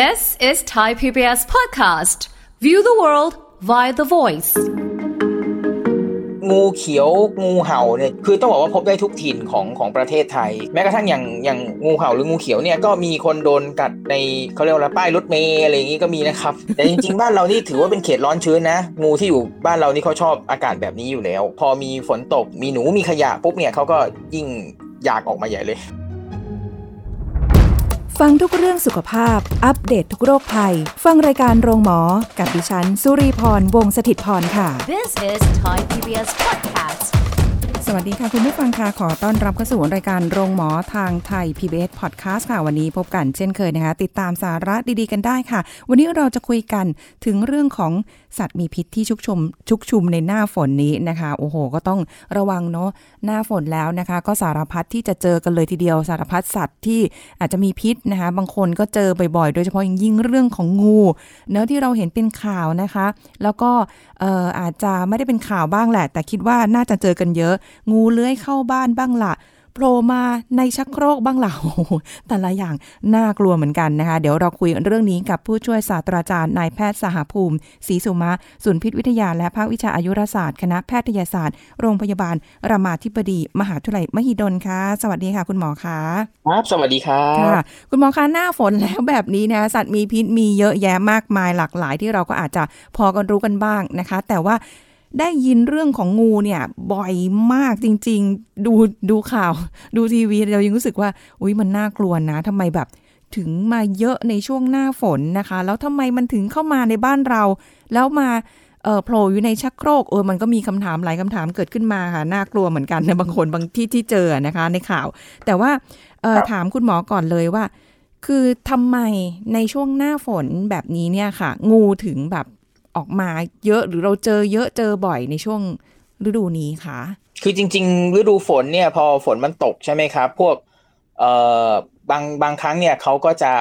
This is Thai PBS Podcast. View the world via the voice. งูเขียวงูเห่าเนี่ยคือต้องบอกว่าพบได้ทุกถิ่นของประเทศไทยแม้กระทั่งอย่างงูเห่าหรืองูเขียวเนี่ยก็มีคนโดนกัดในเขาเรียกว่าป้ายรถเมล์อะไรอย่างงี้ก็มีนะครับแต่จริงๆบ้านเรานี่ถือว่าเป็นเขตร้อนชื้นนะงูที่อยู่บ้านเรานี่เขาชอบอากาศแบบนี้อยู่แล้วพอมีฝนตกมีหนูมีขยะปุ๊บเนี่ยเขาก็ยิ่งอยากออกมาใหญ่เลยฟังทุกเรื่องสุขภาพอัปเดต ทุกโรคภัยฟังรายการโรงหมอกับดิฉันสุรีพรวงศ์สถิตพรค่ะ This is Thai PBS Podcast สวัสดีค่ะคุณผู้ฟังค่ะขอต้อนรับเข้าสู่รายการโรงหมอทางไทย PBS Podcast ค่ะวันนี้พบกันเช่นเคยนะคะติดตามสาระดีๆกันได้ค่ะวันนี้เราจะคุยกันถึงเรื่องของสัตว์มีพิษที่ชุกชุมในหน้าฝนนี้นะคะโอ้โหก็ต้องระวังเนาะหน้าฝนแล้วนะคะก็สารพัดที่จะเจอกันเลยทีเดียวสารพัดสัตว์ที่อาจจะมีพิษนะคะบางคนก็เจอบ่อยๆโดยเฉพาะยิ่งเรื่องของงูเนาะที่เราเห็นเป็นข่าวนะคะแล้วก็อาจจะไม่ได้เป็นข่าวบ้างแหละแต่คิดว่าน่าจะเจอกันเยอะงูเลื้อยเข้าบ้านบ้างล่ะโผล่มาในชักโครกบ้างล่ะแต่ละอย่างน่ากลัวเหมือนกันนะคะเดี๋ยวเราคุยเรื่องนี้กับผู้ช่วยศาสตราจารย์นายแพทย์สหภูมิศรีสุมะศูนย์พิษวิทยาและภาควิชาอายุรศาสตร์คณะแพทยศาสตร์โรงพยาบาลรามาธิบดีมหาวิทยาลัยมหิดลค่ะสวัสดีค่ะคุณหมอคะครับสวัสดีค่ะคุณหมอคะหน้าฝนแล้วแบบนี้นะสัตว์มีพิษมีเยอะแยะมากมายหลากหลายที่เราก็อาจจะพอกันรู้กันบ้างนะคะแต่ว่าได้ยินเรื่องของงูเนี่ยบ่อยมากจริงๆดูข่าวดูทีวีเรายังรู้สึกว่าอุ๊ยมันน่ากลัวนะทำไมแบบถึงมาเยอะในช่วงหน้าฝนนะคะแล้วทำไมมันถึงเข้ามาในบ้านเราแล้วมาโผล่อยู่ในชักโครกมันก็มีคำถามหลายคำถามเกิดขึ้นมาค่ะน่ากลัวเหมือนกันนะบางคนบางที่ที่เจอนะคะในข่าวแต่ว่าถามคุณหมอก่อนเลยว่าคือทำไมในช่วงหน้าฝนแบบนี้เนี่ยค่ะงูถึงแบบออกมาเยอะหรือเราเจอเยอะเจอบ่อยในช่วงฤดูนี้ค่ะคือจริงๆฤดูฝนเนี่ยพอฝนมันตกใช่ไหมครับพวกบางครั้งเนี่ยเขาก็จะ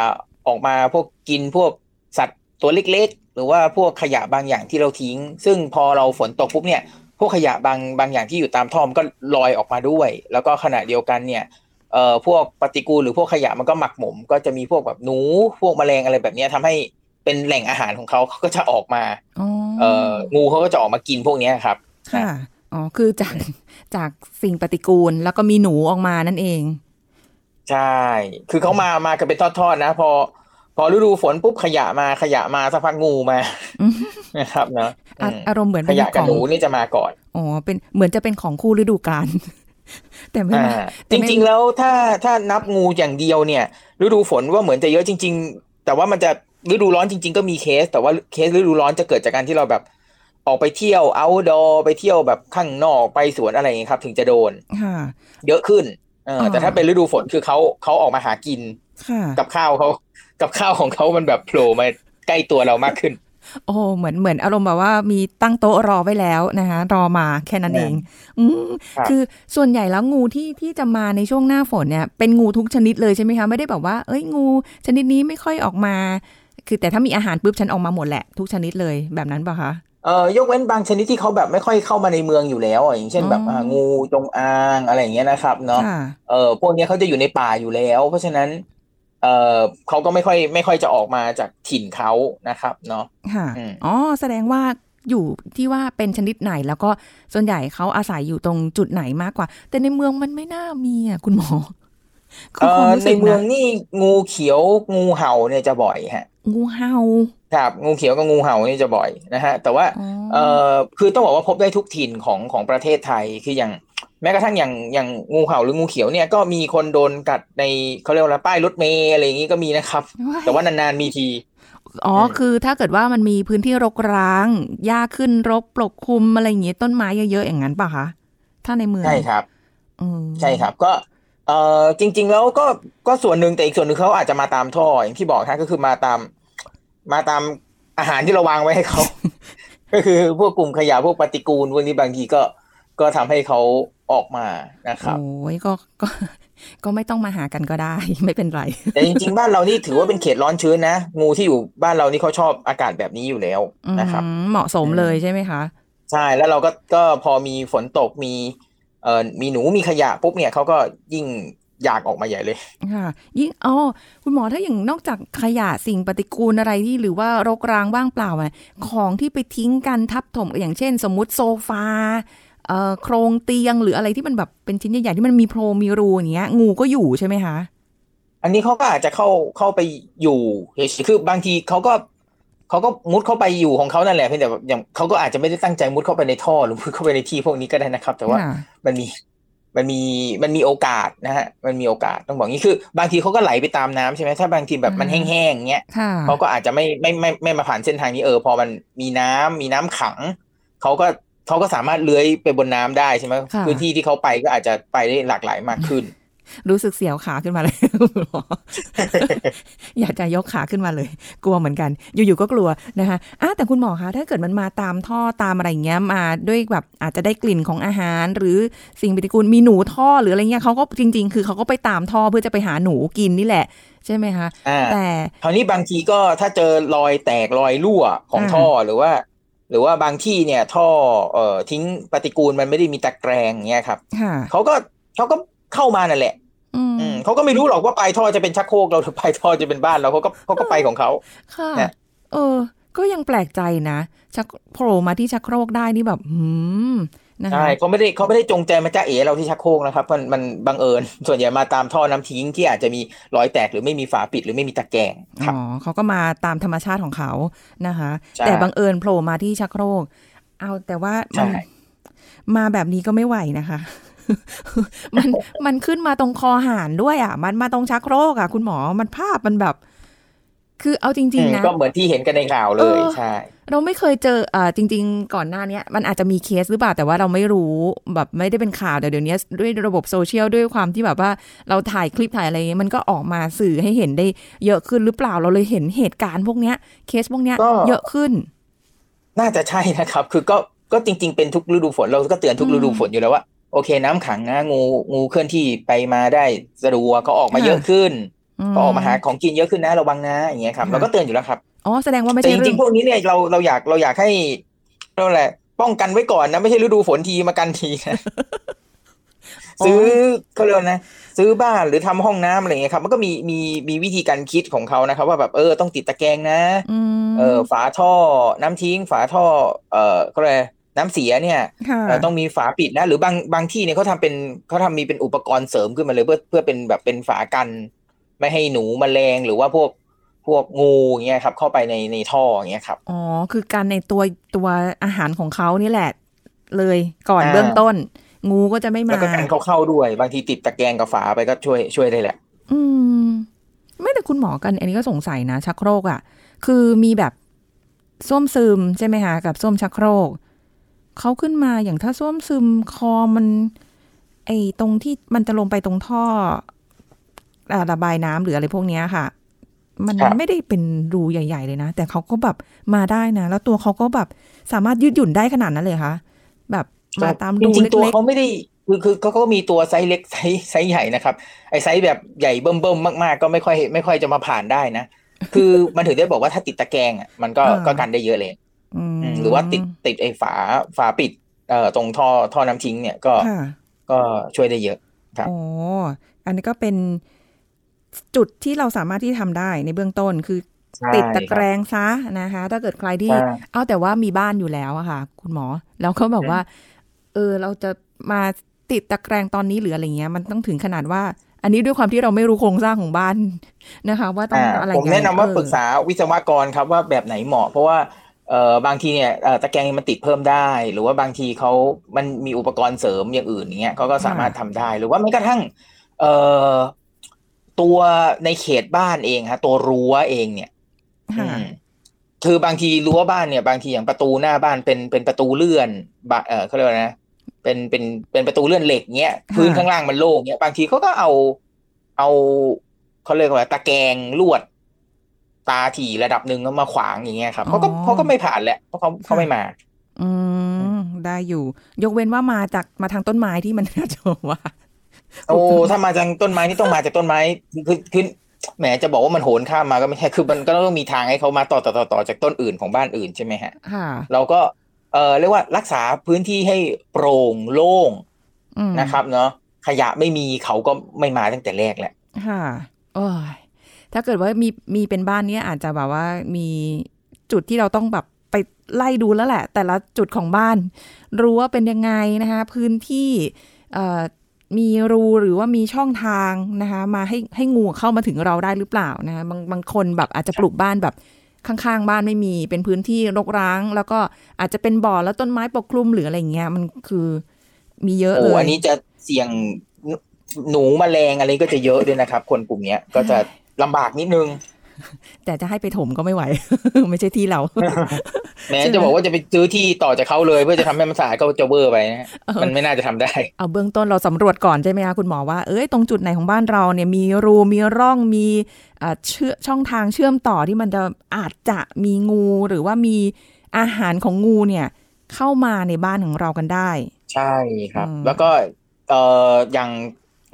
ออกมาพวกกินพวกสัตว์ตัวเล็กๆหรือว่าพวกขยะบางอย่างที่เราทิ้งซึ่งพอเราฝนตกปุ๊บเนี่ยพวกขยะบางอย่างที่อยู่ตามท่อมันก็ลอยออกมาด้วยแล้วก็ขณะเดียวกันเนี่ยพวกปฏิกูลหรือพวกขยะมันก็หมักหมมก็จะมีพวกแบบหนูพวกแมลงอะไรแบบนี้ทำให้เป็นแหล่งอาหารของเขาก็จะออกมางูเขาก็จะออกมากินพวกนี้ครับค่ะอ๋อคือจากสิ่งปฏิกูลแล้วก็มีหนูออกมานั่นเองใช่คือเขามากันเป็นทอดๆนะพอฤดูฝนปุ๊บขยะมาสักพักงูมานะครับเนาะอารมณ์เหมือนขยะกับหนูนี่จะมาก่อนอ๋อเป็นเหมือนจะเป็นของคู่ฤดูกาลแต่ไม่จริงๆแล้วถ้านับงูอย่างเดียวเนี่ยฤดูฝนว่าเหมือนจะเยอะจริงๆแต่ว่ามันจะฤดูร้อนจริงๆก็มีเคสแต่ว่าเคสฤดูร้อนจะเกิดจากการที่เราแบบออกไปเที่ยว outdoor ไปเที่ยวแบบข้างนอกไปสวนอะไรอย่างนี้ครับถึงจะโดนเยอะขึ้นแต่ถ้าเป็นฤดูฝนคือเขาออกมาหากินกับข้าวของเขามันแบบโผล่มาใกล้ตัวเรามากขึ้นโอ้เหมือนอารมณ์แบบว่ามีตั้งโต๊ะรอไว้แล้วนะคะรอมาแค่นั้นเองคือส่วนใหญ่แล้วงูที่จะมาในช่วงหน้าฝนเนี่ยเป็นงูทุกชนิดเลยใช่ไหมคะไม่ได้แบบว่าเอ้ยงูชนิดนี้ไม่ค่อยออกมาคือแต่ถ้ามีอาหารปุ๊บฉันออกมาหมดแหละทุกชนิดเลยแบบนั้นป่ะคะยกเว้นบางชนิดที่เขาแบบไม่ค่อยเข้ามาในเมืองอยู่แล้วอย่างเช่นแบบงูจงอางอะไรอย่างเงี้ยนะครับเนาะพวกนี้เขาจะอยู่ในป่าอยู่แล้วเพราะฉะนั้นเขาก็ไม่ค่อยจะออกมาจากถิ่นเขานะครับเนาะค่ะอ๋อแสดงว่าอยู่ที่ว่าเป็นชนิดไหนแล้วก็ส่วนใหญ่เขาอาศัยอยู่ตรงจุดไหนมากกว่าแต่ในเมืองมันไม่น่ามีอ่ะคุณหมอในเมืองนี่งูเขียวงูเห่าเนี่ยจะบ่อยฮะงูเห่าครับงูเขียวกับงูเห่านี่จะบ่อยนะฮะแต่ว่าคือต้องบอกว่าพบได้ทุกถิ่นของประเทศไทยคืออย่างแม้กระทั่งอย่างงูเห่าหรืองูเขียวเนี่ยก็มีคนโดนกัดในเขาเรียกว่าป้ายรถเมล์อะไรอย่างนี้ก็มีนะครับแต่ว่านานๆมีทีอ๋อคือถ้าเกิดว่ามันมีพื้นที่รกร้างหญ้าขึ้นรกปกคลุมอะไรอย่างนี้ต้นไม้เยอะๆอย่างนั้นป่ะคะถ้าในเมืองใช่ครับก็จริงๆแล้วก็ส่วนหนึ่งแต่อีกส่วนหนึ่งเขาอาจจะมาตามท่ออย่างที่บอกนะก็คือมาตามอาหารที่เราวางไว้ให้เขาก็คือพวกกลุ่มขยะพวกปฏิกูลพวกนี้บางทีก็ทำให้เขาออกมานะครับโอ้ยก็ไม่ต้องมาหากันก็ได้ไม่เป็นไรแต่จริงๆบ้านเรานี่ถือว่าเป็นเขตร้อนชื้นนะงูที่อยู่บ้านเรานี่เขาชอบอากาศแบบนี้อยู่แล้วนะครับเหมาะสมเลยใช่ไหมคะใช่แล้วเราก็พอมีฝนตกมีหนูมีขยะปุ๊บเนี่ยเขาก็ยิ่ง อยากออกมาใหญ่เลยค่ะยิ่งคุณหมอถ้าอย่างนอกจากขยะสิ่งปฏิกูลอะไรที่หรือว่ารกร้างว่างเปล่าอ่ะของที่ไปทิ้งกันทับถมอย่างเช่นสมมุติโซฟาโครงเตียงหรืออะไรที่มันแบบเป็นชิ้นใหญ่ๆที่มันมีโพรงมีรูอย่างเงี้ยงูก็อยู่ใช่ไหมคะอันนี้เขาก็อาจจะเข้าไปอยู่คือบางทีเขาก็มุดเข้าไปอยู่ของเขานั่นแหละเพียงแต่อย่างเขาก็อาจจะไม่ได้ตั้งใจมุดเข้าไปในท่อหรือมุดเข้าไปในที่พวกนี้ก็ได้นะครับแต่ว่ามันมีโอกาสนะฮะมันมีโอกาสต้องบอกงี้คือบางทีเขาก็ไหลไปตามน้ำใช่ไหมถ้าบางทีแบบมันแห้งๆเงี้ยเขาก็อาจจะไม่มาผ่านเส้นทางนี้พอมันมีน้ำขังเขาก็สามารถเลื้อยไปบนน้ำได้ใช่ไหมพื้นที่ที่เขาไปก็อาจจะไปได้หลากหลายมากขึ้นรู้สึกเสียวขาขึ้นมาเลยอยากจะยกขาขึ้นมาเลยกลัวเหมือนกันอยู่ๆก็กลัวนะคะแต่คุณหมอคะถ้าเกิดมันมาตามท่อตามอะไรอย่างเงี้ยมาด้วยแบบอาจจะได้กลิ่นของอาหารหรือสิ่งปฏิกูลมีหนูท่อหรืออะไรเงี้ยเขาก็จริงๆคือเขาก็ไปตามท่อเพื่อจะไปหาหนูกินนี่แหละใช่ไหมคะแต่คราวนี้บางทีก็ถ้าเจอรอยแตกรอยรั่วของท่อหรือว่าบางที่เนี่ยท่อทิ้งปฏิกูลมันไม่ได้มีตะแกรงเงี้ยครับเขาก็เข้ามานั่นแหละเขาก็ไม่รู้หรอกว่าปลายท่อจะเป็นชักโครกเราหรือปลายท่อจะเป็นบ้านเราเขาก็ไปของเขาค่ะก็ยังแปลกใจนะชักโผล่มาที่ชักโครกได้นี่แบบใช่เขาไม่ได้จงใจมาจ้าเอ๋เราที่ชักโครกนะครับมันบังเอิญส่วนใหญ่มาตามท่อน้ำทิ้งที่อาจจะมีรอยแตกหรือไม่มีฝาปิดหรือไม่มีตะแกรงอ๋อเขาก็มาตามธรรมชาติของเขานะคะแต่บังเอิญโผล่มาที่ชักโครกเอาแต่ว่ามาแบบนี้ก็ไม่ไหวนะคะมันขึ้นมาตรงคอหารด้วยอ่ะมันมาตรงชักโครกอ่ะคุณหมอมันภาพมันแบบคือเอาจริงๆนะก็เหมือนที่เห็นกันในข่าวเลยใช่เราไม่เคยเจอจริงๆก่อนหน้านี้มันอาจจะมีเคสหรือเปล่าแต่ว่าเราไม่รู้แบบไม่ได้เป็นข่าวแต่เดี๋ยวนี้ด้วยระบบโซเชียลด้วยความที่แบบว่าเราถ่ายคลิปถ่ายอะไรอย่างเงี้ยมันก็ออกมาสื่อให้เห็นได้เยอะขึ้นหรือเปล่าเราเลยเห็นเหตุการณ์พวกเนี้ยเคสพวกเนี้ยเยอะขึ้นน่าจะใช่นะครับคือก็จริงๆเป็นทุกฤดูฝนเราก็เตือนทุกฤดูฝนอยู่แล้วว่าโอเคน้ำขังนะงูเคลื่อนที่ไปมาได้สะดวกก็ออกมาเยอะขึ้นก็ออกมาหาของกินเยอะขึ้นนะระวังนะอย่างเงี้ยครับเราก็เตือนอยู่แล้วครับอ๋อแสดงว่าไม่ใช่จริงๆพวกนี้เนี่ยเราอยากให้เราแหละป้องกันไว้ก่อนนะไม่ใช่ฤดูฝนทีมากันทีนะซื้อเขาเรียกนะซื้อบ้านหรือทำห้องน้ำอะไรเงี้ยครับมันก็มีวิธีการคิดของเขานะครับว่าแบบต้องติดตะแกรงนะฝาท่อน้ำทิ้งฝาท่อเขาเรียกน้ำเสียเนี่ยต้องมีฝาปิดนะหรือบางที่เนี่ยเขาทำมีเป็นอุปกรณ์เสริมขึ้นมาเลยเพื่อเป็นแบบเป็นฝากันไม่ให้หนูแมลงหรือว่าพวกงูอย่างเงี้ยครับเข้าไปในท่ออย่างเงี้ยครับอ๋อคือการในตัวอาหารของเขานี่แหละเลยก่อนเบื้องต้นงูก็จะไม่มาแล้วก็กันเข้าด้วยบางทีติดตะแกรงกับฝาไปก็ช่วยได้แหละไม่แต่คุณหมอกันอันนี้ก็สงสัยนะชักโครกอ่ะคือมีแบบส้วมซึมใช่ไหมคะกับส้วมชักโครกเขาขึ้นมาอย่างถ้าส้วมซึมคอมันไอตรงที่มันจะลงไปตรงท่อระบายน้ำหรืออะไรพวกนี้ค่ะมันไม่ได้เป็นรูใหญ่ๆเลยนะแต่เขาก็แบบมาได้นะแล้วตัวเขาก็แบบสามารถยืดหยุ่นได้ขนาดนั้นเลยคะแบบมาตามรูเล็กๆตัวเขาไม่ได้คือเขาก็มีตัวไซส์เล็กไซส์ใหญ่นะครับไอไซส์แบบใหญ่เบิ่มๆมากๆก็ไม่ค่อยจะมาผ่านได้นะคือมันถึงได้บอกว่าถ้าติดตะแกรงอ่ะมันก็กันได้เยอะเลยหรือว่าติดไอ้ฝาปิดตรงท่อน้ำทิ้งเนี่ยก็ช่วยได้เยอะครับอ๋ออันนี้ก็เป็นจุดที่เราสามารถที่ทำได้ในเบื้องต้นคือติดตะแกรงซะนะคะถ้าเกิดใครที่เอาแต่ว่ามีบ้านอยู่แล้วอะค่ะคุณหมอแล้วเขาบอกว่าเราจะมาติดตะแกรงตอนนี้หรืออะไรเงี้ยมันต้องถึงขนาดว่าอันนี้ด้วยความที่เราไม่รู้โครงสร้างของบ้านนะคะว่าต้องอะไรผมแนะนำว่าปรึกษาวิศวกรครับว่าแบบไหนเหมาะเพราะว่าบางทีเนี่ยตะแกรงมันติดเพิ่มได้หรือว่าบางทีมันมีอุปกรณ์เสริมอย่างอื่นอย่างเงี้ยเขาก็สามารถทำได้หรือว่าแม้กระทั่งตัวในเขตบ้านเองฮะตัวรั้วเองเนี่ยคือบางทีรั้วบ้านเนี่ยบางทีอย่างประตูหน้าบ้านเป็นประตูเลื่อนเขาเรียกว่านะเป็นประตูเลื่อนเหล็กเงี้ยพื้นข้างล่างมันโล่งเงี้ยบางทีเขาก็เอาเขาเรียกว่าตะแกรงลวดตาถี่ระดับหนึ่งก็มาขวางอย่างเงี้ยครับเขาก็ไม่ผ่านแหละเพราะเขาไม่มาได้อยู่ยกเว้นว่ามาทางต้นไม้ที่มันน่าจะว่าโอ้ถ้ามาจากต้นไม้นี่ต้องมาจากต้นไม้คือแหมจะบอกว่ามันโหนข้ามมาก็ไม่ใช่คือมันก็ต้องมีทางให้เขามาต่อจากต้นอื่นของบ้านอื่นใช่ไหมฮะเราก็เรียกว่ารักษาพื้นที่ให้โปร่งโล่งนะครับเนาะ ขยะไม่มีเขาก็ไม่มาตั้งแต่แรกแหละค่ะโอ้ยถ้าเกิดว่ามีเป็นบ้านเนี้ยอาจจะแบบว่ามีจุดที่เราต้องแบบไปไล่ดูแล้วแหละแต่ละจุดของบ้านรู้ว่าเป็นยังไงนะคะพื้นที่มีรูหรือว่ามีช่องทางนะคะมาให้งูเข้ามาถึงเราได้หรือเปล่านะคะบางคนแบบอาจจะปลูกบ้านแบบข้างๆบ้านไม่มีเป็นพื้นที่รกร้างแล้วก็อาจจะเป็นบ่อแล้วต้นไม้ปกคลุมหรืออะไรเงี้ยมันคือมีเยอะเลยอันนี้จะเสี่ยงหนูแมลงอะไรก็จะเยอะด้วยนะครับคนกลุ่มนี้ก็จะลำบากนิดนึงแต่จะให้ไปถมก็ไม่ไหวไม่ใช่ที่เราแม้จะบอกว่าจะไปซื้อที่ต่อจากเขาเลยเพื่อจะทำให้มันสะอาดก็จะเวอร์ไปนะมันไม่น่าจะทำได้เอาเบื้องต้นเราสำรวจก่อนใช่ไหมคะคุณหมอว่าตรงจุดไหนของบ้านเราเนี่ยมีรูมีร่องมีช่องทางเชื่อมต่อที่มันจะอาจจะมีงูหรือว่ามีอาหารของงูเนี่ยเข้ามาในบ้านของเรากันได้ใช่ครับแล้วก็อย่าง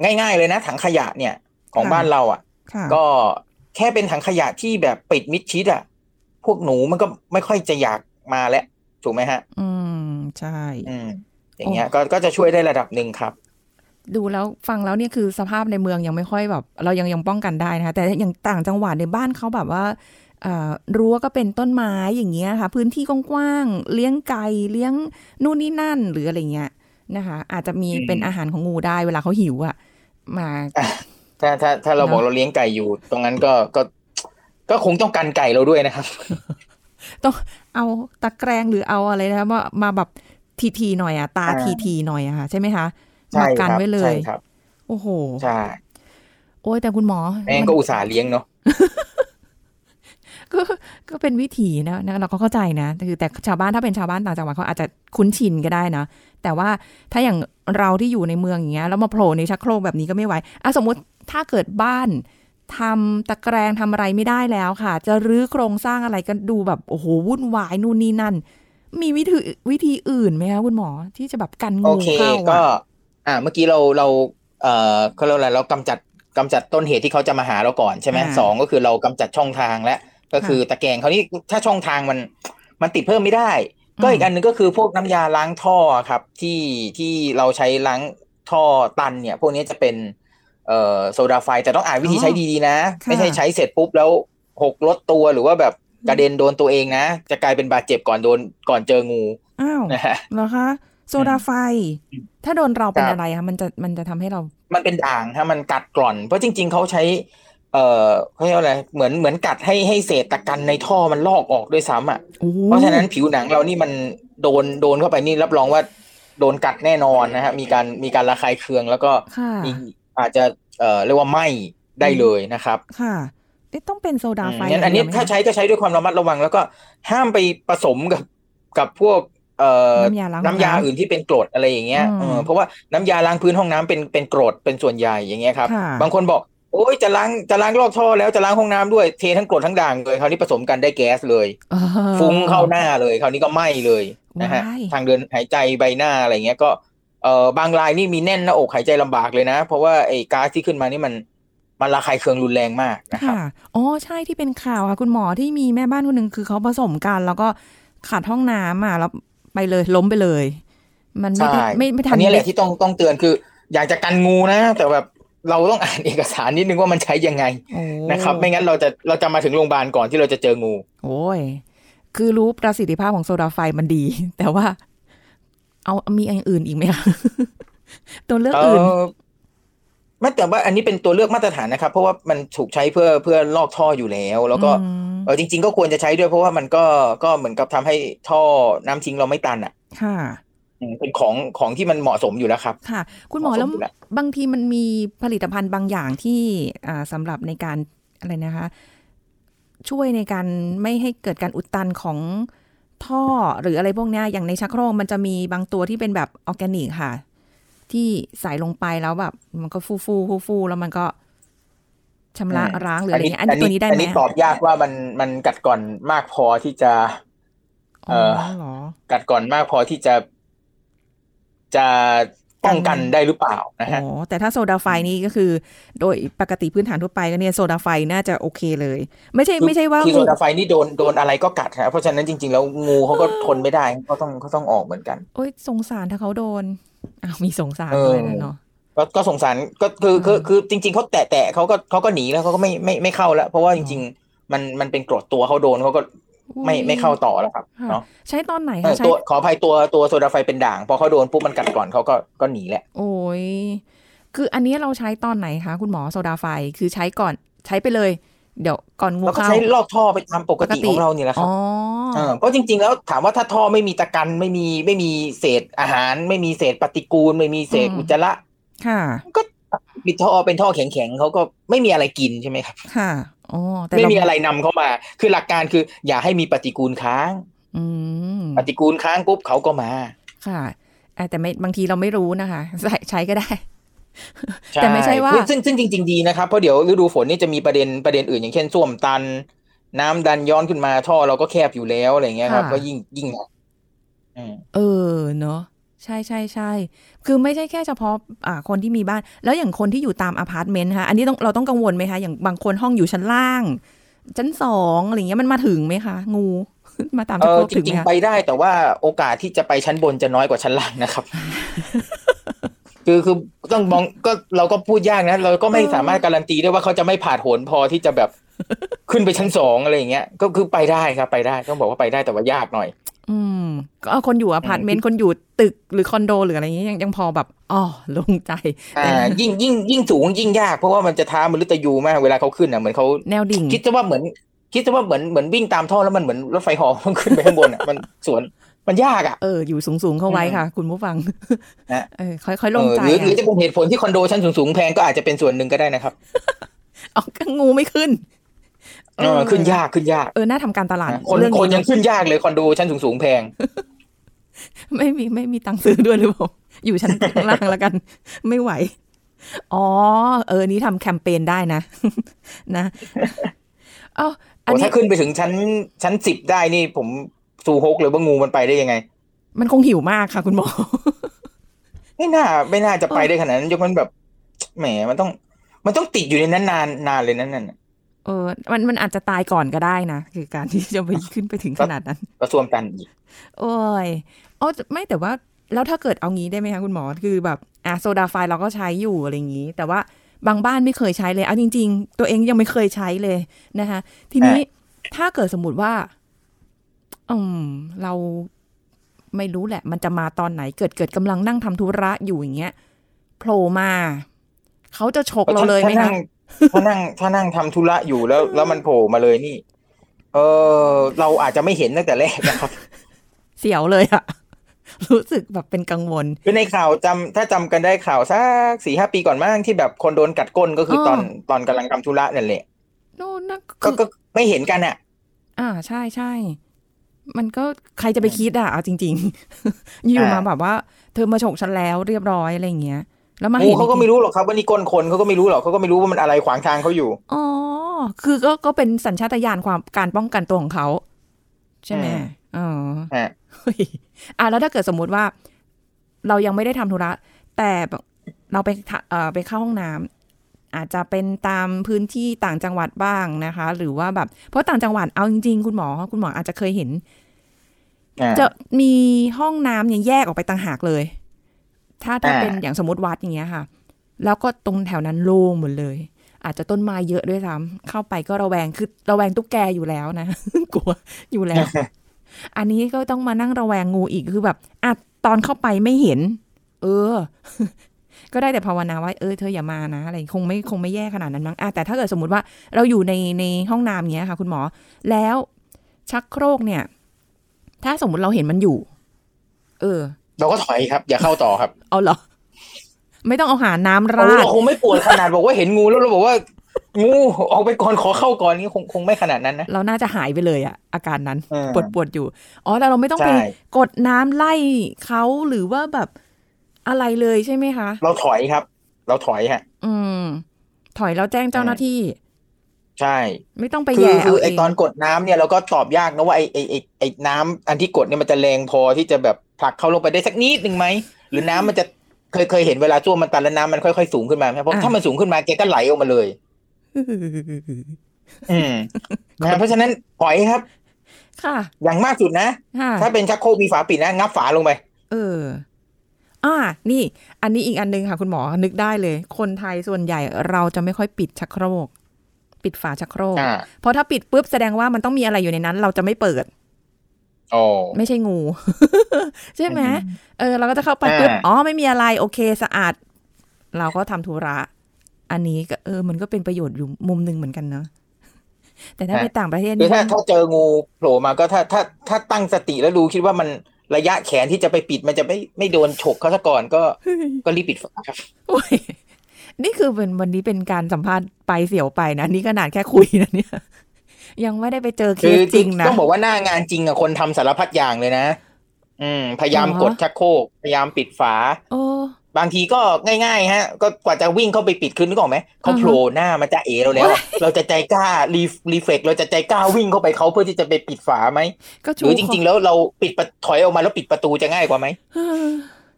ง่ายๆเลยนะถังขยะเนี่ยของบ้านเราอ่ะก็แค่เป็นถังขยะที่แบบปิดมิดชิดอ่ะพวกหนูมันก็ไม่ค่อยจะอยากมาแล้วถูกไหมฮะอืมใช่อย่างเงี้ยก็จะช่วยได้ระดับหนึ่งครับดูแล้วฟังแล้วเนี่ยคือสภาพในเมืองยังไม่ค่อยแบบเรายังป้องกันได้นะคะแต่อย่างต่างจังหวัดในบ้านเขาแบบว่ารั้วก็เป็นต้นไม้อย่างเงี้ยค่ะพื้นที่กว้างๆเลี้ยงไก่เลี้ยงนู่นนี่นั่นหรืออะไรเงี้ยนะคะอาจจะมีเป็นอาหารของงูได้เวลาเขาหิวอ่ะมาถ้าเราบอกเราเลี้ยงไก่อยู่ตรงนั้นก็คงต้องกันไก่เราด้วยนะครับต้องเอาตะแกรงหรือเอาอะไรนะครับมาแบบทีๆหน่อยอ่ะตาทีๆหน่อยอ่ะค่ะใช่ไหมคะมากันไว้เลยโอ้โหใช่โอ้ยแต่คุณหมอแม่งก็อุตส่าห์เลี้ยงเนาะก็เป็นวิถีนะเราก็เข้าใจนะคือแต่ชาวบ้านถ้าเป็นชาวบ้านต่างจังหวัดเขาอาจจะคุ้นชินก็ได้นะแต่ว่าถ้าอย่างเราที่อยู่ในเมืองอย่างเงี้ยแล้วมาโผล่ในชักโครกแบบนี้ก็ไม่ไหวอ่ะสมมติถ้าเกิดบ้านทำตะแกรงทำอะไรไม่ได้แล้วค่ะจะรื้อโครงสร้างอะไรกันดูแบบโอ้โหวุ่นวายนู่นนี่นั่นมีวิธีอื่นไหมคะคุณหมอที่จะแบบกันงูเข้าก็เมื่อกี้เรากำจัดต้นเหตุที่เขาจะมาหาเราก่อนใช่ไหมสองก็คือเรากำจัดช่องทางและก็คือตะแกรงเขานี่ถ้าช่องทางมันติดเพิ่มไม่ได้ก็อีกอันนึงก็คือพวกน้ำยาล้างท่อครับที่เราใช้ล้างท่อตันเนี่ยพวกนี้จะเป็นโซดาไฟแต่ต้องอ่านวิธีใช้ดีๆนะไม่ใช่ใช้เสร็จปุ๊บแล้วหกลดตัวหรือว่าแบบกระเด็นโดนตัวเองนะจะกลายเป็นบาดเจ็บก่อนเจองูอ้าวเหรอคะโซดาไฟถ้าโดนเราเป็นอะไรคะมันจะทำให้เรามันเป็นด่างถ้ามันกัดกร่อนเพราะจริงๆเขาใช้เขาเรียกอะไรเหมือนกัดให้เศษตะกันในท่อมันลอกออกด้วยซ้ำอ่ะเพราะฉะนั้นผิวหนังเรานี่มันโดนเข้าไปนี่รับรองว่าโดนกัดแน่นอนนะฮะมีการระคายเคืองแล้วก็อาจจะเรียกว่าไหม้ได้เลยนะครับค่ะต้องเป็นโซดาไฟงั้นอันนี้ถ้าใช้ก็ใช้ด้วยความระมัดระวังแล้วก็ห้ามไปผสมกับพวกน้ำยาอื่นที่เป็นกรดอะไรอย่างเงี้ยเพราะว่าน้ำยาล้างพื้นห้องน้ำเป็นกรดเป็นส่วนใหญ่อย่างเงี้ยครับบางคนบอกโอ้ยจะล้างรอบท่อแล้วจะล้างห้องน้ำด้วยเททั้งกรดทั้งด่างเลยคราวนี้ผสมกันได้แก๊สเลยฟุ้งเข้าหน้าเลยคราวนี้ก็ไหม้เลยนะฮะทางเดินหายใจใบหน้าอะไรเงี้ยก็บางรายนี่มีแน่นหน้าอกหายใจลำบากเลยนะเพราะว่าไอ้ก๊าซที่ขึ้นมานี่มันระคายเคืองรุนแรงมากนะครับอ๋อใช่ที่เป็นข่าวค่ะคุณหมอที่มีแม่บ้านคนนึงคือเขาผสมกันแล้วก็ขาดห้องน้ำอ่ะแล้วไปเลยล้มไปเลยมันไม่ทันอันนี้แหละที่ต้องเตือนคืออยากจะกันงูนะแต่แบบเราต้องอ่านเอกสารนิดนึงว่ามันใช้ยังไงนะครับไม่งั้นเราจะมาถึงโรงพยาบาลก่อนที่เราจะเจองูโอ้ยคือรู้ประสิทธิภาพของโซดาไฟมันดีแต่ว่าเอามีอย่างอื่นอีกไหมคะตัวเลือกอื่นไม่แต่ว่าอันนี้เป็นตัวเลือกมาตรฐานนะครับเพราะว่ามันถูกใช้เพื่อลอกท่ออยู่แล้วแล้วก็จริงๆก็ควรจะใช้ด้วยเพราะว่ามันก็เหมือนกับทำให้ท่อน้ำทิ้งเราไม่ตันอ่ะค่ะเป็นของที่มันเหมาะสมอยู่แล้วครับค่ะคุณหมอแล้วบางทีมันมีผลิตภัณฑ์บางอย่างที่สำหรับในการอะไรนะคะช่วยในการไม่ให้เกิดการอุดตันของท่อหรืออะไรพวกนี้อย่างในชักโครกมันจะมีบางตัวที่เป็นแบบออร์แกนิกค่ะที่ใส่ลงไปแล้วแบบมันก็ฟูแล้วมันก็ชำระร้างหรืออะไรเงี้ยอันนี้ตัวนี้ได้ไหมอันนี้ตอบยากว่ามันกัดก่อนมากพอที่จะกัดก่อนมากพอที่จะป้องกันได้หรือเปล่านะฮะแต่ถ้าโซดาไฟนี่ก็คือโดยปกติพื้นฐานทั่วไปก็เนี่ยโซดาไฟน่าจะโอเคเลยไม่ใช่ว่าคือโซดาไฟนี่โดนอะไรก็กัดนะเพราะฉะนั้นจริงๆแล้วงูเขาก็ทนไม่ได้เขาต้องออกเหมือนกันโอ้ยสงสารถ้าเขาโดนมีสงสารด้วยนะเนาะ ก็สงสารก็คือจริงๆเขาแตะเขาก็หนีแล้วเขาก็ไม่เข้าแล้วเพราะว่าจริงๆมันเป็นกรดตัวเขาโดนเขาก็ไม่เข้าต่อแล้วครับเนาะใช้ตอนไหนคะตัวขออภัยตัวโซดาไฟเป็นด่างพอเขาโดนปุ๊บมันกัดก่อนเขาก็หนีแหละโอ้ยคืออันนี้เราใช้ตอนไหนคะคุณหมอโซดาไฟคือใช้ก่อนใช้ไปเลยเดี๋ยวก่อนงูเข้าก็ใช้ลอกท่อไปตามปกติของเรานี่แหละครับเพราะจริงๆแล้วถามว่าถ้าท่อไม่มีตะกันไม่มีเศษอาหารไม่มีเศษปฏิกูลไม่มีเศษอุจจาระค่ะก็ปิดท่อเป็นท่อแข็งๆเขาก็ไม่มีอะไรกินใช่ไหมครับค่ะอ๋อแต่ไม่มีอะไรนำเข้ามาคือหลักการคืออย่าให้มีปฏิกูลค้างปฏิกูลค้างปุ๊บเขาก็มาค่ะแต่บางทีเราไม่รู้นะคะใช้ก็ได้แต่ไม่ใช่ว่าซึ่งจริงๆดีนะครับเพราะเดี๋ยวฤดูฝนนี่จะมีประเด็นอื่นอย่างเช่นส้วมตันน้ำดันย้อนขึ้นมาท่อเราก็แคบอยู่แล้วอะไรเงี้ยครับก็ยิ่งเออเนาะใช่ๆๆคือไม่ใช่แค่เฉพาะคนที่มีบ้านแล้วอย่างคนที่อยู่ตามอพาร์ตเมนต์ค่ะอันนี้เราต้องกังวลไหมคะอย่างบางคนห้องอยู่ชั้นล่างชั้น2อะไรเงี้ยมันมาถึงไหมคะงูมาตามตัวถึงจริงๆไปได้แต่ว่าโอกาสที่จะไปชั้นบนจะน้อยกว่าชั้นล่างนะครับ คือต้องมองก็เราก็พูดยากนะเราก็ไม่สามารถการันตีได้ว่าเขาจะไม่ผาดโหนพอที่จะแบบขึ้นไปชั้น2อะไรอย่างเงี้ยก็คือไปได้ครับไปได้ต้องบอกว่าไปได้แต่ว่ายากหน่อยก็คนอยู่อพาร์ตเมนต์คนอยู่ตึกหรือคอนโดหรืออะไรอย่างเงี้ยยังพอแบบอ๋อลงใจยิ่งสูงยิ่งยากเพราะว่ามันจะท้ามฤตยูมากเวลาเขาขึ้นอ่ะเหมือนเขาแนวดิ่งคิดซะว่าเหมือนวิ่งตามท่อแล้วมันเหมือนรถไฟเหาะต้องขึ้นไปข้างบนอ่ะมันสวนมันยากอ่ะอยู่สูงๆเข้าไว้ค่ะคุณผู้ฟังนะค่อยๆลงใจหรือจะเป็นเหตุผลที่คอนโดชั้นสูงๆแพงก็อาจจะเป็นส่วนหนึ่งก็ได้นะครับอ๋องูไม่ขึ้นขึ้นยากน่าทำการตลาดคนยังขึ้นยากเลยคอนโดชั้นสูงๆแพงไม่มีตังค์ซื้อด้วยหรือเปล่าอยู่ชั้นล่างแล้วกันไม่ไหวอ๋อนี่ทำแคมเปญได้นะอ้าวถ้าขึ้นไปถึงชั้น10ได้นี่ผมซูฮกเลยว่างูมันไปได้ยังไงมันคงหิวมากค่ะคุณหมอไม่น่าจะไปได้ขนาดนั้นยกมันแบบแหมมันต้องติดอยู่ในนั้นนานนานเลยนั่นมันอาจจะตายก่อนก็ได้นะคือการที่จะไปขึ้นไปถึงขนาดนั้นกระทรวงกันโอ้ยไม่แต่ว่าแล้วถ้าเกิดเอางี้ได้ไหมคะคุณหมอคือแบบโซดาไฟเราก็ใช้อยู่อะไรอย่างนี้แต่ว่าบางบ้านไม่เคยใช้เลยเอาจริงๆตัวเองยังไม่เคยใช้เลยนะคะทีนี้ถ้าเกิดสมมติว่าเราไม่รู้แหละมันจะมาตอนไหนเกิดกำลังนั่งทำธุระอยู่อย่างเงี้ยโผล่มาเขาจะฉกเราเลยไหมคะถ้านั่งทำธุระอยู่แล้วมันโผล่มาเลยนี่เราอาจจะไม่เห็นตั้งแต่แรกนะครับเสียวเลยอะรู้สึกแบบเป็นกังวลคือในข่าวถ้าจำกันได้ข่าวสัก 4-5 ปีก่อนมั้งที่แบบคนโดนกัดก้นก็คือตอนกำลังทำธุระนั่นแหละโน่นก็ไม่เห็นกันอะใช่ใช่มันก็ใครจะไปคิดอะเอาจริงๆอยู่มาแบบว่าเธอมาฉกฉันแล้วเรียบร้อยอะไรอย่างเงี้ยแล้วมาเห็นเขาก็ไม่รู้หรอกครับว่านี่ก้นคนเขาก็ไม่รู้หรอกเขาก็ไม่รู้ว่ามันอะไรขวางทางเขาอยู่อ๋อคือก็เป็นสัญชาตญาณความการป้องกันตัวของเขาใช่ไหมอ๋อแล้วถ้าเกิดสมมุติว่าเรายังไม่ได้ทำธุระแต่เราไปเข้าห้องน้ำอาจจะเป็นตามพื้นที่ต่างจังหวัดบ้างนะคะหรือว่าแบบเพราะต่างจังหวัดเอาจริงๆคุณหมออาจจะเคยเห็นจะมีห้องน้ำเนี่ยแยกออกไปต่างหากเลยถ้าเป็นอย่างสมมติวัดอย่างเงี้ยค่ะแล้วก็ตรงแถวนั้นโล่งหมดเลยอาจจะต้นไม้เยอะด้วยซ้ำเข้าไปก็ระแวงตุ๊กแกอยู่แล้วนะกลัวอยู่แล้ว อันนี้ก็ต้องมานั่งระแวงงูอีกคือแบบตอนเข้าไปไม่เห็นก็ได้แต่ภาวนาว่าเธออย่ามานะอะไรคงไม่แย่ขนาดนั้นมั้งแต่ถ้าเกิดสมมติว่าเราอยู่ในห้องน้ำเงี้ยค่ะคุณหมอแล้วชักโครกเนี่ยถ้าสมมติเราเห็นมันอยู่เราก็ถอยครับอย่าเข้าต่อครับเอาเหรอไม่ต้องเอาหาน้ำราดเราคงไม่ปวดขนาดบอกว่าเห็นงูแล้วเราบอกว่างูออกไปก่อนขอเข้าก่อนนี่คงไม่ขนาดนั้นนะเราน่าจะหายไปเลยอะอาการนั้นปวดอยู่อ๋อแต่เราไม่ต้องไปกดน้ำไล่เขาหรือว่าแบบอะไรเลยใช่ไหมคะเราถอยครับเราถอยฮะถอยแล้วแจ้งเจ้าหน้าที่ใช่ไม่ต้องไปแย่คือไอตอนกดน้ำเนี่ยเราก็ตอบยากนะว่าไอน้ำอันที่กดเนี่ยมันจะแรงพอที่จะแบบผลักเขาลงไปได้สักนิดนึงไหมหรือน้ำมันจะเคยเห็นเวลาจ้วมมันตันแล้วน้ำมันค่อยๆสูงขึ้นมาไหมเพราะถ้ามันสูงขึ้นมาแกก็ไหลออกมาเลยนะเพราะฉะนั้นปล่อยครับค่ะอย่างมากสุดนะถ้าเป็นชักโครกมีฝาปิดนะงับฝาลงไป นี่อันนี้อีกอันนึงค่ะคุณหมอนึกได้เลยคนไทยส่วนใหญ่เราจะไม่ค่อยปิดชักโครกปิดฝาชักโครกเพราะถ้าปิดปุ๊บแสดงว่ามันต้องมีอะไรอยู่ในนั้นเราจะไม่เปิดไม่ใช่งู ใช่ไหมเราก็จะเข้าไปปุ๊บไม่มีอะไรโอเคสะอาดเราก็ทำธุระอันนี้ก็มันก็เป็นประโยชน์อยู่มุมนึงเหมือนกันนะแต่ถ้าไปต่างประเทศนี่ถ้าเขาเจองูโผล่มาก็ถ้าตั้งสติแล้วรู้คิดว่ามันระยะแขนที่จะไปปิดมันจะไม่โดนฉกเขาซะก่อนก็รีบปิดฝาครับนี่คือเป็นวันนี้เป็นการสัมภาษณ์ไปเสี่ยวไปนะนี่ขนาดแค่คุยนะเนี่ยยังไม่ได้ไปเจอเคสจริงนะต้องบอกว่าหน้างานจริงอ่ะคนทำสารพัดอย่างเลยนะพยายามกดชักโครกพยายามปิดฝาบางทีก็ง่ายๆฮะก็กว่าจะวิ่งเข้าไปปิดคืนนึกออกไหมเขาโผล่หน้ามาจะเอ๋เราแล้วเราจะใจกล้ารีเฟกเราจะใจกล้าวิ่งเข้าไปเขาเพื่อที่จะไปปิดฝาไหมหรือจริงๆแล้วเราปิดถอยออกมาแล้วปิดประตูจะง่ายกว่าไหม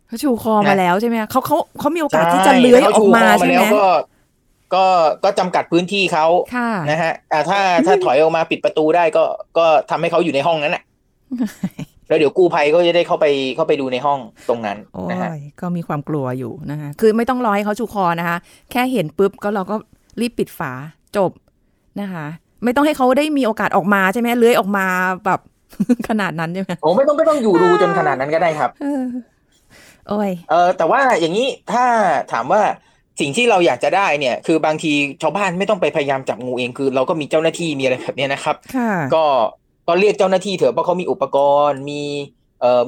เขาชูคอมาแล้วใช่ไหมเขามีโอกาสที่จะเลื้อยออกมาใช่ไหมก็จำกัดพื้นที่เขานะฮะถ้าถอยออกมาปิดประตูได้ก็ทำให้เขาอยู่ในห้องนั้นแหละแล้วเดี๋ยวกู้ภัยก็จะได้เข้าไปดูในห้องตรงนั้นนะฮะก็มีความกลัวอยู่นะคะคือไม่ต้องรอให้เขาชูคอนะคะแค่เห็นปุ๊บก็เราก็รีบปิดฝาจบนะคะไม่ต้องให้เขาได้มีโอกาสออกมาใช่ไหมเลื้อยออกมาแบบขนาดนั้นใช่ไหมโอ้ไม่ต้องอยู่ดูจนขนาดนั้นก็ได้ครับโอ้ยแต่ว่าอย่างนี้ถ้าถามว่าสิ่งที่เราอยากจะได้เนี่ยคือบางทีชาวบ้านไม่ต้องไปพยายามจับงูเองคือเราก็มีเจ้าหน้าที่มีอะไรแบบนี้นะครับก็เรียกเจ้าหน้าที่เถอะเพราะเขามีอุปกรณ์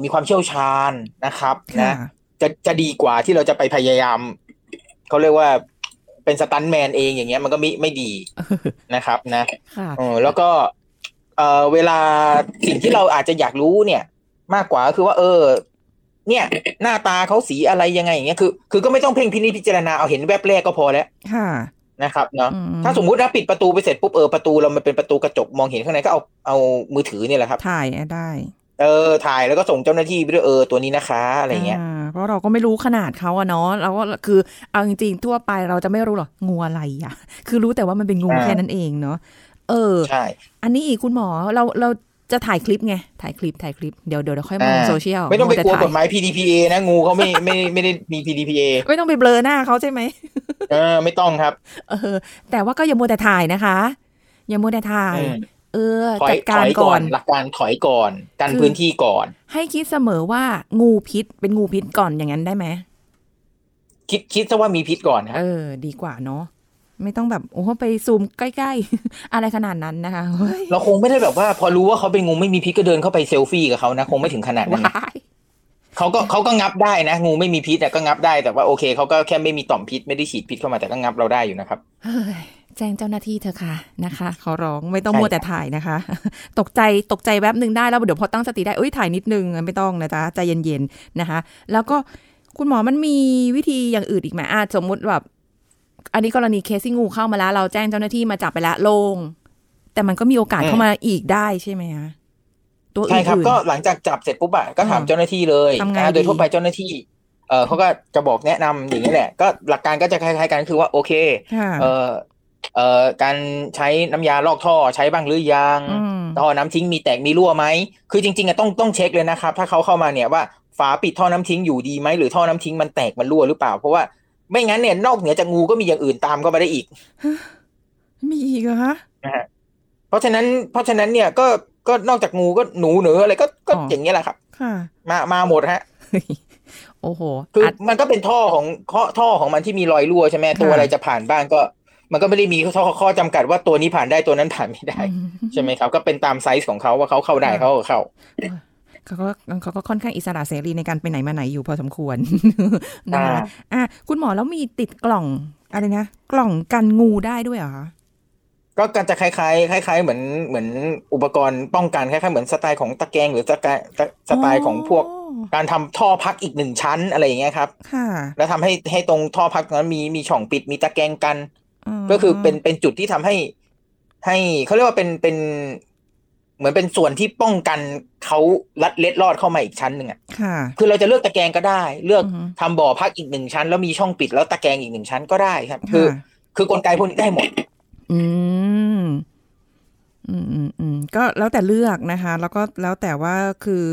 มีความเชี่ยวชาญนะครับนะจะดีกว่าที่เราจะไปพยายามเขาเรียกว่าเป็นสตันท์แมนเองอย่างเงี้ยมันก็ไม่ดีนะครับนะแล้วก็เวลาสิ่งที่เราอาจจะอยากรู้เนี่ยมากกว่าคือว่าเนี่ยหน้าตาเขาสีอะไรยังไงอย่างเงี้ยคือก็ไม่ต้องเพ่งพิจารณาเอาเห็นแวบแรกก็พอแล้วนะครับเนาะถ้าสมมุติเราปิดประตูไปเสร็จปุ๊บประตูเรามันเป็นประตูกระจกมองเห็นข้างในก็เอามือถือเนี่ยแหละครับถ่ายได้ถ่ายแล้วก็ส่งเจ้าหน้าที่ไปด้วยตัวนี้นะคะอะไรเงี้ยเพราะเราก็ไม่รู้ขนาดเขาอะเนาะเราก็คือเอาจริงๆทั่วไปเราจะไม่รู้หรอกงูอะไรอะคือรู้แต่ว่ามันเป็นงูแค่นั้นเองเนาะใช่อันนี้อีกคุณหมอเราจะถ่ายคลิปไงถ่ายคลิปเดี๋ยวค่อยมาลงโซเชียลไม่ต้องไปกลัวกฎหมาย PDPA นะงูเขาไม่ได้มี PDPA ไม่ต้องไปเบลอหน้าเขาใช่ไหมไม่ต้องครับแต่ว่าก็อย่ามัวแต่ถ่ายนะคะอย่ามัวแต่ถ่ายจัดการก่อนหลักการถอยก่อนกันพื้นที่ก่อนให้คิดเสมอว่างูพิษเป็นงูพิษก่อนอย่างนั้นได้ไหมคิดซะว่ามีพิษก่อนนะดีกว่าเนาะไม่ต้องแบบโอ้ไปซูมใกล้ๆอะไรขนาดนั้นนะคะเราคงไม่ได้แบบว่าพอรู้ว่าเขาเป็นงูไม่มีพิษก็เดินเข้าไปเซลฟี่กับเขานะคงไม่ถึงขนาดนั้นเขาก็งับได้นะงูไม่มีพิษก็งับได้แต่ว่าโอเคเขาก็แค่ไม่มีต่อมพิษไม่ได้ฉีดพิษเข้ามาแต่ก็งับเราได้อยู่นะครับแจ้งเจ้าหน้าที่เธอค่ะนะคะขอร้องไม่ต้องมัวแต่ถ่ายนะคะตกใจแวบนึงได้แล้วเดี๋ยวพอตั้งสติได้เอ้ยถ่ายนิดนึงไม่ต้องนะจ๊ะใจเย็นๆนะคะแล้วก็คุณหมอมันมีวิธีอย่างอื่นอีกไหมสมมติแบบอันนี้กรณีเคสที่งูเข้ามาแล้วเราแจ้งเจ้าหน้าที่มาจับไปแล้วโล่งแต่มันก็มีโอกาสเข้ามาอีกได้ใช่ไหมคะตัวอื่นใช่ครับก็หลังจากจับเสร็จปุ๊บก็ถามเจ้าหน้าที่เลยโดยทั่วไปเจ้าหน้าที่เขาก็จะบอกแนะนำอย่างนี้แหละก็หลักการก็จะคล้ายๆกันคือว่าโอเคการใช้น้ำยาลอกท่อใช้บ้างหรือยังท่อน้ำทิ้งมีแตกมีรั่วไหมคือจริงๆต้องเช็คเลยนะครับถ้าเขาเข้ามาเนี่ยว่าฝาปิดท่อน้ำทิ้งอยู่ดีไหมหรือท่อน้ำทิ้งมันแตกมันรั่วหรือเปล่าเพราะว่าไม่งั้นเนี่ยนอกเหนือจากงูก็มีอย่างอื่นตามเข้ามาได้อีกมีอีกเหรอคะเพราะฉะนั้นเนี่ยก็นอกจากงูก็หนูเหนืออะไรก็อย่างนี้แหละครับมาหมดฮะโอ้โหคือมันก็เป็นท่อของมันที่มีรอยรั่วใช่ไหมตัวอะไรจะผ่านบ้างก็มันก็ไม่ได้มีข้อจำกัดว่าตัวนี้ผ่านได้ตัวนั้นผ่านไม่ได้ใช่ไหมครับก็เป็นตามไซส์ของเขาว่าเขาเข้าได้เขาก็ค่อนข้างอิสระเสรีในการไปไหนมาไหนอยู่พอสมควรนะคะคุณหมอแล้วมีติดกล่องอะไรนะกล่องกันงูได้ด้วยเหรอคะก็กันจะคล้ายๆเหมือนอุปกรณ์ป้องกันคล้ายๆเหมือนสไตล์ของตะแกรงหรือสไตล์ของพวกการทำท่อพักอีก1ชั้นอะไรอย่างเงี้ยครับแล้วทำให้ตรงท่อพักนั้นมีช่องปิดมีตะแกรงกันก็คือเป็นจุดที่ทำให้เขาเรียกว่าเป็นเหมือนเป็นส่วนที่ป้องกันเขาลัดเล็ดลอดเข้ามาอีกชั้นหนึ่งอ่ะคือเราจะเลือกตะแกรงก็ได้เลือกทำบ่อพักอีกหนึ่งชั้นแล้วมีช่องปิดแล้วตะแกรงอีกหนึ่งชั้นก็ได้ครับคือกลไกพวกนี้ได้หมดก็แล้วแต่เลือกนะคะแล้วก็แล้วแต่ว่าคือ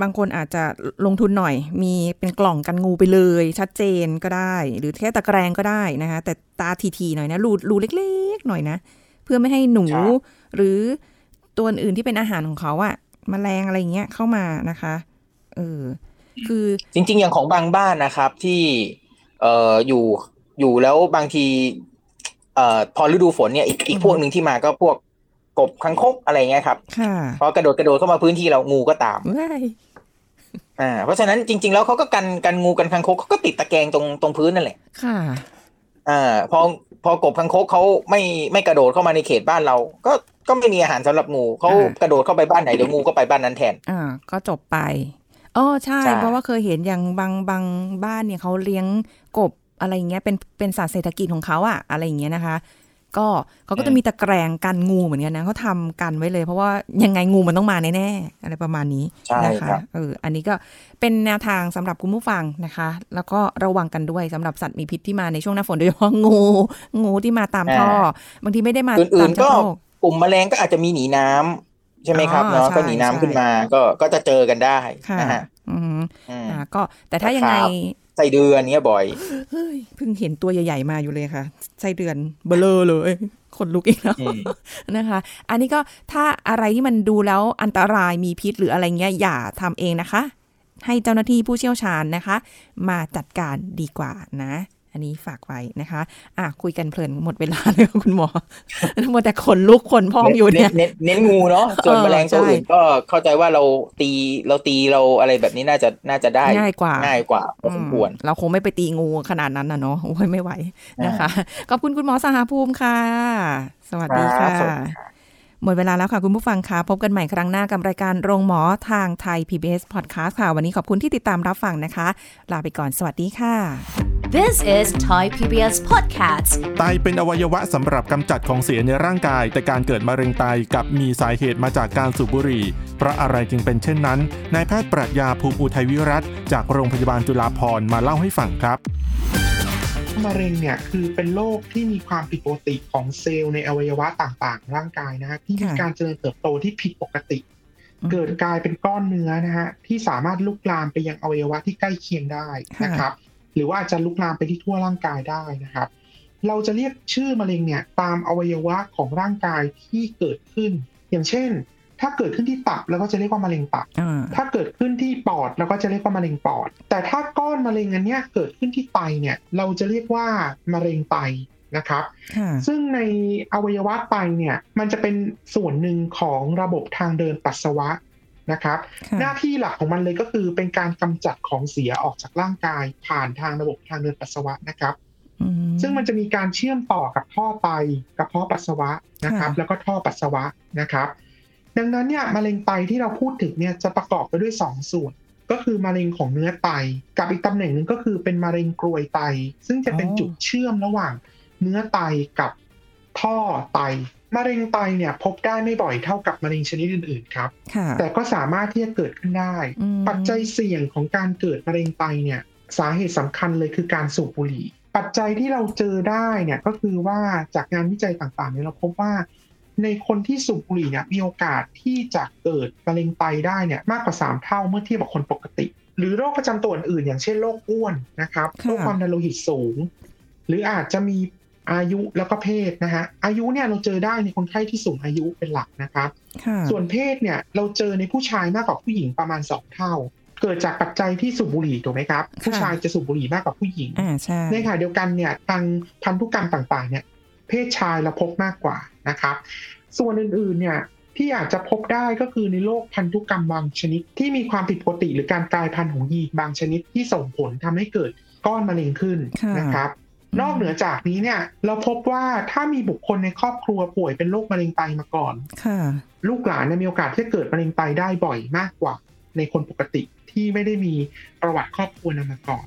บางคนอาจจะลงทุนหน่อยมีเป็นกล่องกันงูไปเลยชัดเจนก็ได้หรือแค่ตะแกรงก็ได้นะคะแต่ตาทีๆหน่อยนะรูเล็กๆหน่อยนะเพื่อไม่ให้หนูหรือตัวอื่นที่เป็นอาหารของเขาอะแมลงอะไรเงี้ยเข้ามานะคะคือจริงๆอย่างของบางบ้านนะครับที่อยู่แล้วบางทีพอฤดูฝนเนี่ยอีกพวกนึงที่มาก็พวกกบคังคกอะไรเงี้ยครับพอกระโดดเข้ามาพื้นที่เรางูก็ตามเพราะฉะนั้นจริงๆแล้วเขาก็กันงูกันคังคกเขาก็ติดตะแกรงตรงพื้นนั่นแหละค่ะพอกบคังคกเขาไม่กระโดดเข้ามาในเขตบ้านเราก็ไม่มีอาหารสำหรับงูเขากระโดดเข้าไปบ้านไหนเดี๋ยวงูก็ไปบ้านนั้นแทนก็จบไปอ๋อใช่เพราะว่าเคยเห็นอย่างบางบ้านเนี่ยเขาเลี้ยงกบอะไรอย่างเงี้ยเป็นสัตว์เศรษฐกิจของเขาอะอะไรอย่างเงี้ยนะคะก็เขาก็จะมีตะแกรงกันงูเหมือนกันนะเขาทำกันไว้เลยเพราะว่ายังไงงูมันต้องมาแน่ๆอะไรประมาณนี้นะคะอันนี้ก็เป็นแนวทางสำหรับคุณผู้ฟังนะคะแล้วก็ระวังกันด้วยสำหรับสัตว์มีพิษที่มาในช่วงหน้าฝนโดยเฉพาะงูที่มาตามท่อบางทีไม่ได้มาอื่นๆก็กลุ่มแมลงก็อาจจะมีหนีน้ำใช่ไหมครับเนาะก็หนีน้ำขึ้นมาก็จะเจอกันได้นะฮะก็แต่ถ้ายังไงไส้เดือนเนี้ยบ่อยเฮ้ยเพิ่งเห็นตัวใหญ่ๆมาอยู่เลยค่ะไส้เดือนเบลอเลยขนลุกอีกแล้วนะคะอันนี้ก็ถ้าอะไรที่มันดูแล้วอันตรายมีพิษหรืออะไรเงี้ยอย่าทำเองนะคะให้เจ้าหน้าที่ผู้เชี่ยวชาญนะคะมาจัดการดีกว่านะอันนี้ฝากไว้นะคะคุยกันเพลินหมดเวลาแล้วคุณหมอมัวแต่ขนลุกขนพองอยู่เนี่ยเน้นงูเนาะส่วนแมลงตัวอื่นก็เข้าใจว่าเราอะไรแบบนี้น่าจะได้ง่ายกว่าพอสมควรเราคงไม่ไปตีงูขนาดนั้นนะเนาะโอ้ยไม่ไหวนะคะขอบคุณคุณหมอสหภูมิค่ะสวัสดีค่ะหมดเวลาแล้วค่ะคุณผู้ฟังค่ะพบกันใหม่ครั้งหน้ากับรายการโรงหมอทางไทย PBS Podcast ค่ะวันนี้ขอบคุณที่ติดตามรับฟังนะคะลาไปก่อนสวัสดีค่ะ This is Thai PBS Podcast ไตเป็นอวัยวะสำหรับกำจัดของเสียในร่างกายแต่การเกิดมะเร็งไตกลับมีสาเหตุมาจากการสูบบุหรี่เพราะอะไรจึงเป็นเช่นนั้นนายแพทย์ปรัชญาภูมิอุทัยวิรัตน์จากโรงพยาบาลจุฬาภรณ์มาเล่าให้ฟังครับมะเร็งเนี่ยคือเป็นโรคที่มีความผิดปกติของเซลล์ในอวัยวะต่างๆร่างกายนะฮะที่มีการเจริญเติบโตที่ผิดปกติเกิดกลายเป็นก้อนเนื้อนะฮะที่สามารถลุกลามไปยังอวัยวะที่ใกล้เคียงได้นะครับหรือว่าอาจจะลุกลามไปที่ทั่วร่างกายได้นะครับเราจะเรียกชื่อมะเร็งเนี่ยตามอวัยวะของร่างกายที่เกิดขึ้นอย่างเช่นถ้าเกิดขึ้นที่ตับเราก็จะเรียกว่ามะเร็งตับถ้าเกิดขึ้นที่ปอดเราก็จะเรียกว่ามะเร็งปอดแต่ถ้าก้อนมะเร็งอันเนี้ยเกิดขึ้นที่ไตเนี่ยเราจะเรียกว่ามะเร็งไตนะครับซึ่งในอวัยวะไตเนี่ยมันจะเป็นส่วนหนึ่งของระบบทางเดินปัสสาวะนะครับหน้าที่หลักของมันเลยก็คือเป็นการกำจัดของเสียออกจากร่างกายผ่านทางระบบทางเดินปัสสาวะนะครับซึ่งมันจะมีการเชื่อมต่อกับท่อไตกระเพาะปัสสาวะนะครับแล้วก็ท่อปัสสาวะนะครับดังนั้นเนี่ยมะเร็งไตที่เราพูดถึงเนี่ยจะประกอบไปด้วย2ส่วนก็คือมะเร็งของเนื้อไตกับอีกตำแหน่งนึงก็คือเป็นมะเร็งกรวยไตซึ่งจะเป็นจุดเชื่อมระหว่างเนื้อไตกับท่อไตมะเร็งไตเนี่ยพบได้ไม่บ่อยเท่ากับมะเร็งชนิดอื่นๆครับแต่ก็สามารถที่จะเกิดขึ้นได้ปัจจัยเสี่ยงของการเกิดมะเร็งไตเนี่ยสาเหตุสำคัญเลยคือการสูบบุหรี่ปัจจัยที่เราเจอได้เนี่ยก็คือว่าจากงานวิจัยต่างๆเนี่ยเราพบว่าในคนที่สูบบุหรี่เนี่ยมีโอกาสที่จะเกิดมะเร็งไตได้เนี่ยมากกว่า3เท่าเมื่อเทียบกับคนปกติหรือโรคประจำตัวอื่นอย่างเช่นโรคอ้วนนะครับโรคความดันโลหิตสูงหรืออาจจะมีอายุแล้วก็เพศนะฮะอายุเนี่ยเราเจอได้ในคนไข้ที่สูงอายุเป็นหลักนะครับส่วนเพศเนี่ยเราเจอในผู้ชายมากกว่าผู้หญิงประมาณ2เท่าเกิดจากปัจจัยที่สูบบุหรี่ถูกไหมครับผู้ชายจะสูบบุหรี่มากกว่าผู้หญิงในขณะเดียวกันเนี่ยทางพันธุกรรมต่างๆเนี่ยเพศชายเราพบมากกว่านะครับส่วนอื่นๆเนี่ยที่อาจจะพบได้ก็คือในโรคพันธุกรรมบางชนิดที่มีความผิดปกติหรือการกลายพันธุ์ของยีนบางชนิดที่ส่งผลทำให้เกิดก้อนมะเร็งขึ้นนะครับนอกเหนือจากนี้เนี่ยเราพบว่าถ้ามีบุคคลในครอบครัวป่วยเป็นโรคมะเร็งไตมาก่อนลูกหลานมีโอกาสที่จะเกิดมะเร็งไตได้บ่อยมากกว่าในคนปกติที่ไม่ได้มีประวัติครอบครัวมาก่อน